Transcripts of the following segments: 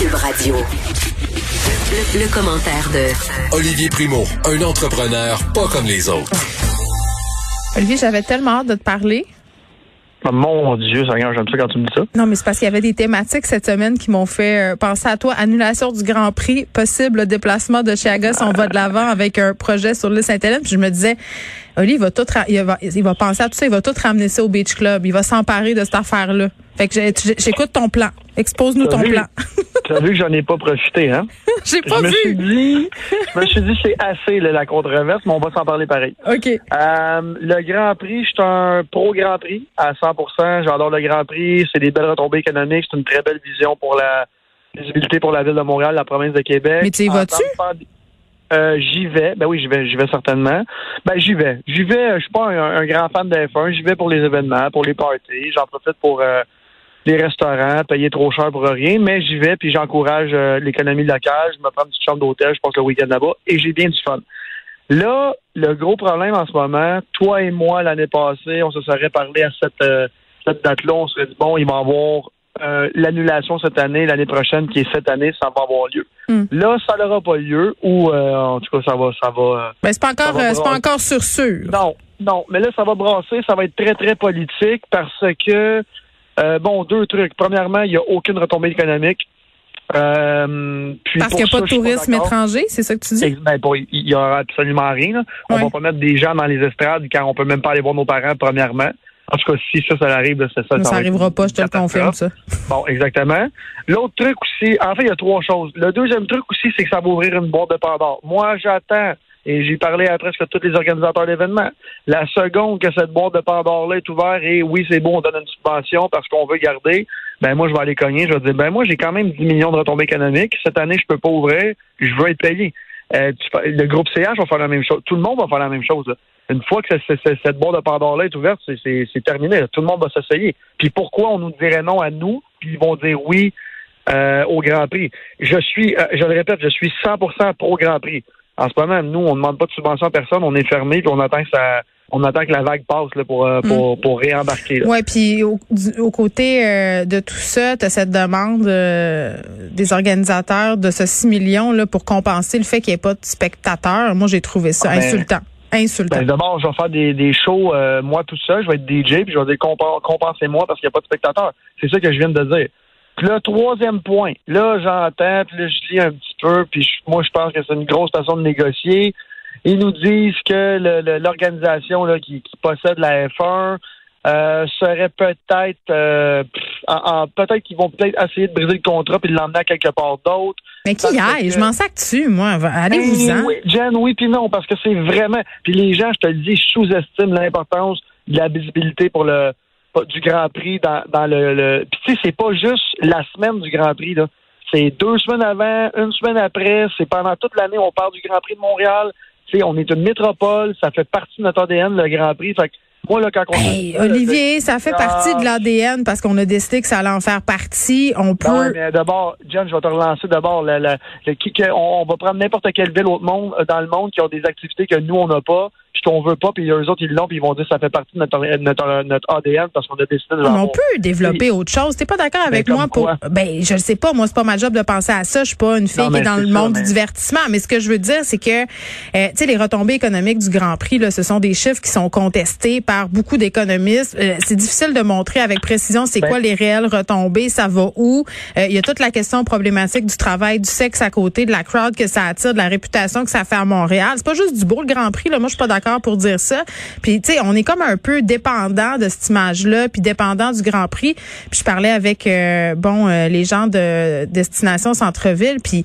Cube Radio. Le commentaire de Olivier Primeau, un entrepreneur pas comme les autres. Olivier, j'avais tellement hâte de te parler. Oh, mon Dieu, Seigneur, j'aime ça quand tu me dis ça. Non, mais c'est parce qu'il y avait des thématiques cette semaine qui m'ont fait penser à toi. Annulation du Grand Prix, possible déplacement de Chiagas, on va de l'avant avec un projet sur l'île Saint-Hélène. Puis je me disais, Oli, il va penser à tout ça, il va tout ramener ça au Beach Club. Il va s'emparer de cette affaire-là. Fait que j'écoute ton plan. Expose-nous ton plan. Tu as vu que j'en ai pas profité, hein? Je me suis dit, c'est assez là, la controverse, mais on va s'en parler pareil. OK. Le Grand Prix, je suis un pro-Grand Prix à 100%. J'adore le Grand Prix. C'est des belles retombées économiques. C'est une très belle vision pour la visibilité pour la ville de Montréal, la province de Québec. Mais tu y vas-tu? J'y vais. Ben oui, j'y vais certainement. Ben j'y vais. Je suis pas un grand fan de F1. J'y vais pour les événements, pour les parties. J'en profite pour des restaurants, payer trop cher pour rien, mais j'y vais puis j'encourage l'économie locale. Je me prends une petite chambre d'hôtel, je passe le week-end là-bas et j'ai bien du fun. Là, le gros problème en ce moment, toi et moi, l'année passée, on se serait parlé à cette date-là, on serait dit, bon, il va y avoir l'annulation cette année, l'année prochaine qui est cette année, ça va avoir lieu. Là, ça n'aura pas lieu ou en tout cas, ça va. Mais c'est pas encore sûr. Non, mais là, ça va brasser, ça va être très, très politique parce que deux trucs. Premièrement, il n'y a aucune retombée économique. Parce qu'il n'y a pas de tourisme étranger, c'est ça que tu dis? Ben, il n'y aura absolument rien. Là. On ne va pas mettre des gens dans les estrades car on ne peut même pas aller voir nos parents, premièrement. En tout cas, si ça arrive, ça n'arrivera pas, je te le confirme, ça. Bon, exactement. L'autre truc aussi, en fait, il y a trois choses. Le deuxième truc aussi, c'est que ça va ouvrir une boîte de Pandore. Moi, j'attends, et j'ai parlé à presque tous les organisateurs d'événements, la seconde que cette boîte de Pandore-là est ouverte, et oui, c'est bon, on donne une subvention parce qu'on veut garder, ben moi, je vais aller cogner, je vais dire, ben moi, j'ai quand même 10 millions de retombées économiques, cette année, je peux pas ouvrir, je veux être payé. Le groupe CH va faire la même chose, tout le monde va faire la même chose, là. Une fois que cette boîte de Pandore-là est ouverte, c'est terminé. Là. Tout le monde va s'essayer. Puis pourquoi on nous dirait non à nous, puis ils vont dire oui au Grand Prix? Je suis 100% pro-Grand Prix. En ce moment, nous, on ne demande pas de subvention à personne. On est fermé, puis on attend que la vague passe là, pour réembarquer. Oui, puis au côté de tout ça, tu as cette demande des organisateurs de ce 6 millions là, pour compenser le fait qu'il n'y ait pas de spectateurs. Moi, j'ai trouvé ça insultant. Ben, d'abord, je vais faire des shows, moi tout seul, je vais être DJ, puis je vais dire compensez-moi parce qu'il n'y a pas de spectateurs. C'est ça que je viens de dire. Puis là, troisième point, là, j'entends, puis là, je lis un petit peu, puis moi, je pense que c'est une grosse façon de négocier. Ils nous disent que l'organisation là, qui possède la F1 serait peut-être, peut-être qu'ils vont peut-être essayer de briser le contrat puis de l'emmener à quelque part d'autre. Mais qui aille? Je m'en sac dessus, moi. Allez-vous-en. Oui, Jen, oui, puis non, parce que c'est vraiment... Puis les gens, je te le dis, sous-estiment l'importance de la visibilité pour du Grand Prix dans le... Puis tu sais, c'est pas juste la semaine du Grand Prix, là. C'est 2 semaines avant, 1 semaine après, c'est pendant toute l'année, on parle du Grand Prix de Montréal. Tu sais, on est une métropole, ça fait partie de notre ADN, le Grand Prix, fait que moi, là, quand on Olivier, ça fait partie de l'ADN parce qu'on a décidé que ça allait en faire partie. On peut. Non, mais d'abord, John, je vais te relancer d'abord. On va prendre n'importe quelle ville dans le monde qui ont des activités que nous, on n'a pas, puis qu'on veut pas, puis eux autres, ils l'ont, puis ils vont dire que ça fait partie de notre ADN parce qu'on a décidé de l'envoyer. On peut développer autre chose. T'es pas d'accord avec moi pour. Ben, je le sais pas. Moi, c'est pas ma job de penser à ça. Je suis pas une fille qui est dans le monde du divertissement. Mais ce que je veux dire, c'est que, tu sais, les retombées économiques du Grand Prix, là, ce sont des chiffres qui sont contestés par beaucoup d'économistes. C'est difficile de montrer avec précision c'est quoi les réelles retombées, ça va où. Il y a toute la question problématique du travail, du sexe à côté, de la crowd que ça attire, de la réputation que ça fait à Montréal. C'est pas juste du beau, le Grand Prix, là. Moi, je suis pas d'accord pour dire ça. Puis, tu sais, on est comme un peu dépendant de cette image-là, puis dépendant du Grand Prix. Puis, je parlais avec les gens de Destination Centre-Ville, puis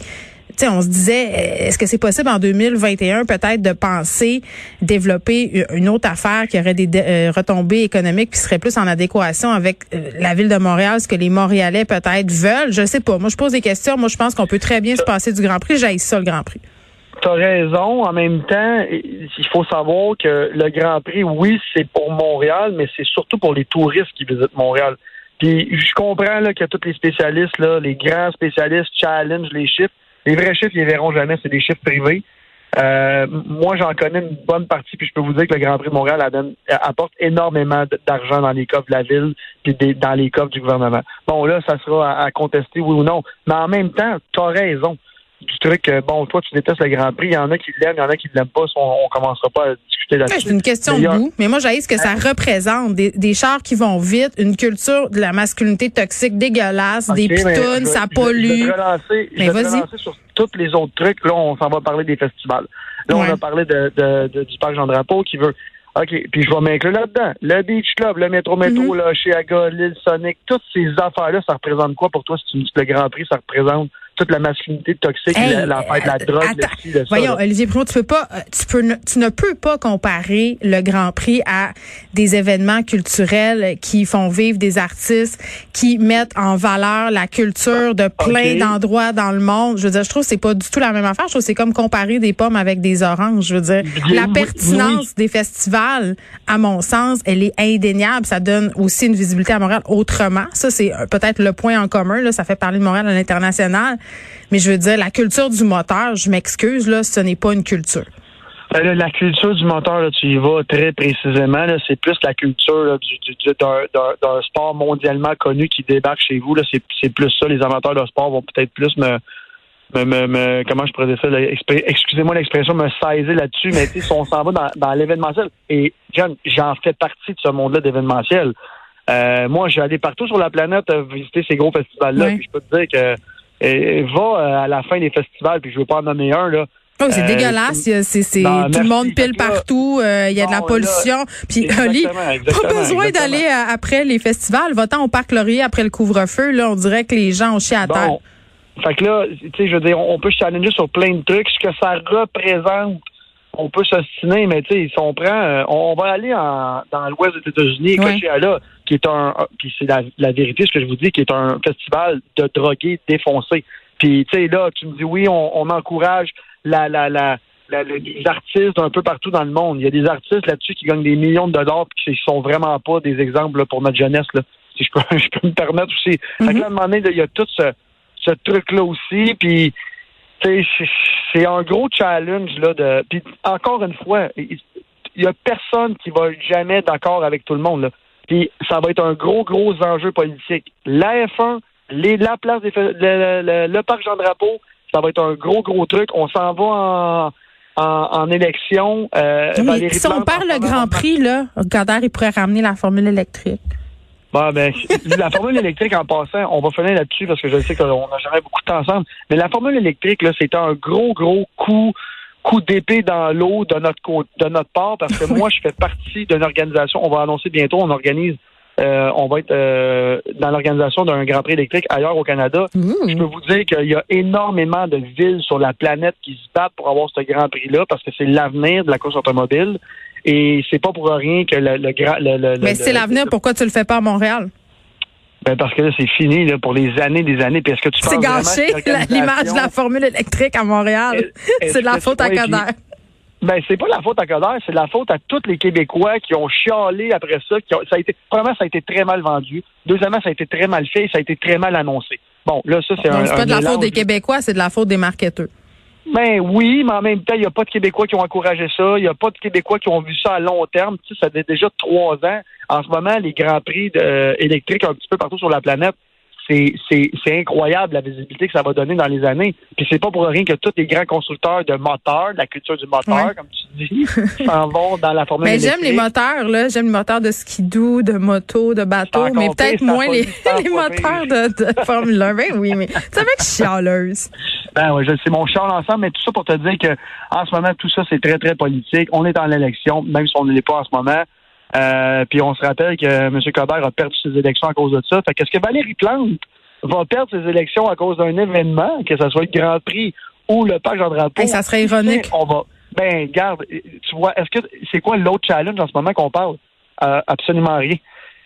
tu sais, on se disait, est-ce que c'est possible en 2021 peut-être de penser développer une autre affaire qui aurait des retombées économiques qui serait plus en adéquation avec la ville de Montréal, ce que les Montréalais peut-être veulent? Je sais pas. Moi, je pose des questions. Moi, je pense qu'on peut très bien se passer du Grand Prix. J'haïs ça, le Grand Prix. T'as raison. En même temps, il faut savoir que le Grand Prix, oui, c'est pour Montréal, mais c'est surtout pour les touristes qui visitent Montréal. Puis je comprends là, que tous les spécialistes, là, les grands spécialistes challenge les chiffres. Les vrais chiffres, ils les verront jamais, c'est des chiffres privés. Moi, j'en connais une bonne partie, puis je peux vous dire que le Grand Prix de Montréal apporte énormément d'argent dans les coffres de la ville puis dans les coffres du gouvernement. Bon, là, ça sera à contester, oui ou non. Mais en même temps, t'as raison du truc, bon, toi, tu détestes le Grand Prix, il y en a qui l'aiment, il y en a qui ne l'aiment pas, on commencera pas à discuter là-dessus. C'est une question de goût, mais moi, j'haïs ce que ça représente, des chars qui vont vite, une culture de la masculinité toxique dégueulasse, okay, des pitounes, ça pollue. Je vais te relancer sur tous les autres trucs, là, on s'en va parler des festivals. Là, ouais. On a parlé du parc Jean-Drapeau qui veut... OK, puis je vais m'inclure là-dedans. Le Beach Club, le métro, là, Chiagas, l'île Sonic, toutes ces affaires-là, ça représente quoi pour toi si tu me dis que le Grand Prix, ça représente toute la masculinité toxique, hey, la drogue, le voyons, ça, Olivier Primeau, tu ne peux pas comparer le Grand Prix à des événements culturels qui font vivre des artistes, qui mettent en valeur la culture de plein d'endroits dans le monde. Je veux dire, je trouve que c'est pas du tout la même affaire. Je trouve que c'est comme comparer des pommes avec des oranges. Je veux dire, la pertinence des festivals, à mon sens, elle est indéniable. Ça donne aussi une visibilité à Montréal autrement. Ça, c'est peut-être le point en commun, là. Ça fait parler de Montréal à l'international. Mais je veux dire, la culture du moteur, je m'excuse, là, ce n'est pas une culture. La culture du moteur, là, tu y vas très précisément. Là, c'est plus la culture là, d'un sport mondialement connu qui débarque chez vous. Là, c'est plus ça. Les amateurs de sport vont peut-être plus comment je pourrais dire ça? Là, excusez-moi l'expression, me saisir là-dessus. Mais tu sais, si on s'en va dans l'événementiel. Et John, j'en fais partie de ce monde-là d'événementiel. Moi, je vais aller partout sur la planète visiter ces gros festivals-là. Oui. Puis je peux te dire que va à la fin des festivals, puis je veux pas en nommer un, là. Oh, c'est dégueulasse, tout le monde pile partout, il y a de la pollution. Puis Oli, pas besoin d'aller après les festivals, va-t'en au parc Laurier après le couvre-feu, là, on dirait que les gens ont chié à terre. Fait que là, tu sais, je veux dire, on peut se challenger sur plein de trucs, ce que ça représente. On peut s'ostiner, mais tu sais, si on prend, on va aller dans l'ouest des États-Unis, Coachella, qui est puis c'est la vérité, ce que je vous dis, qui est un festival de drogués défoncés. Puis tu sais là, tu me dis oui, on encourage les artistes un peu partout dans le monde. Il y a des artistes là-dessus qui gagnent des millions de dollars puis qui sont vraiment pas des exemples là, pour notre jeunesse là. Si je peux me permettre aussi. Mm-hmm. Fait que là, à un moment donné, il y a tout ce truc-là aussi, puis c'est un gros challenge là puis encore une fois, il y a personne qui va jamais d'accord avec tout le monde là. Puis ça va être un gros enjeu politique. La F1, la place le parc Jean-Drapeau, ça va être un gros truc. On s'en va en élection. Oui, si Plante, on perd le Grand Prix là, Coderre il pourrait ramener la formule électrique. Bon, ben, la formule électrique, en passant, on va finir là-dessus parce que je sais qu'on n'a jamais beaucoup de temps ensemble. Mais la formule électrique, là, c'est un gros coup d'épée dans l'eau de notre part parce que moi, je fais partie d'une organisation. On va annoncer bientôt, on va être dans l'organisation d'un Grand Prix électrique ailleurs au Canada. Mmh. Je peux vous dire qu'il y a énormément de villes sur la planète qui se battent pour avoir ce Grand Prix-là parce que c'est l'avenir de la course automobile. Et c'est pas pour rien que mais c'est l'avenir, pourquoi tu le fais pas à Montréal? Ben parce que là, c'est fini là, pour les années des années. Puis est-ce que tu penses vraiment que l'image de la formule électrique à Montréal? C'est de la faute à Coderre. Ben, c'est pas la faute à Coderre, c'est la faute à tous les Québécois qui ont chialé après ça. Premièrement, ça a été très mal vendu. Deuxièmement, ça a été très mal fait et ça a été très mal annoncé. Bon, là, ça, c'est c'est pas de la faute des Québécois, c'est de la faute des marketeurs. Ben oui, mais en même temps, il n'y a pas de Québécois qui ont encouragé ça. Il n'y a pas de Québécois qui ont vu ça à long terme. Tu sais, ça fait déjà 3 ans. En ce moment, les Grands Prix électriques un petit peu partout sur la planète, c'est incroyable la visibilité que ça va donner dans les années. Puis c'est pas pour rien que tous les grands constructeurs de moteurs, de la culture du moteur, comme tu dis, s'en vont dans la formule électrique. J'aime les moteurs, là. J'aime les moteurs de skidoo, de moto, de bateau, mais peut-être moins les moteurs de Formule 1. Ben oui, mais ça fait que je suis chialeuse. Ben oui, c'est mon char ensemble, mais tout ça pour te dire que en ce moment, tout ça, c'est très, très politique. On est dans l'élection, même si on ne l'est pas en ce moment. Puis on se rappelle que M. Coderre a perdu ses élections à cause de ça. Fait qu'est-ce que Valérie Plante va perdre ses élections à cause d'un événement, que ce soit le Grand Prix ou le parc Jean-Drapeau. Hey, ça serait ironique. On va. Ben, regarde, tu vois, est-ce que c'est quoi l'autre challenge en ce moment qu'on parle? Absolument rien.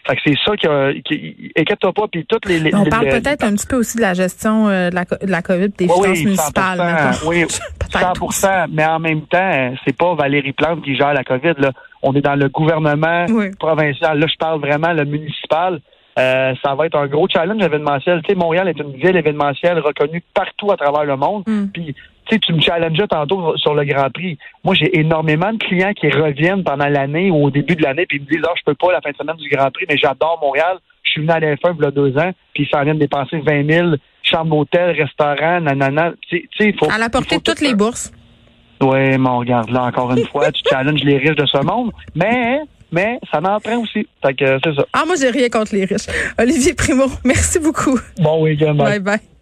Fait que c'est ça qui inquiète-toi pas, puis toutes les... On parle peut-être un petit peu aussi de la gestion de la COVID, des finances municipales. 100%, oui, 100%, mais en même temps, c'est pas Valérie Plante qui gère la COVID, là. On est dans le gouvernement provincial. Là, je parle vraiment le municipal. Ça va être un gros challenge événementiel. Tu sais, Montréal est une ville événementielle reconnue partout à travers le monde. Mm. Puis, tu sais, tu me challengeais tantôt sur le Grand Prix. Moi, j'ai énormément de clients qui reviennent pendant l'année ou au début de l'année, puis ils me disent, je peux pas la fin de semaine du Grand Prix, mais j'adore Montréal. Je suis venu à la F1 il y a 2 ans, puis ils s'en viennent dépenser 20 000, chambres d'hôtel, restaurants, nanana. Tu sais, à la portée de toutes les bourses. Oui, mais on regarde là, encore une fois, tu challenges les riches de ce monde, mais ça en prend aussi. Fait que c'est ça. Ah, moi, j'ai rien contre les riches. Olivier Primeau, merci beaucoup. Bon week-end. Bye-bye.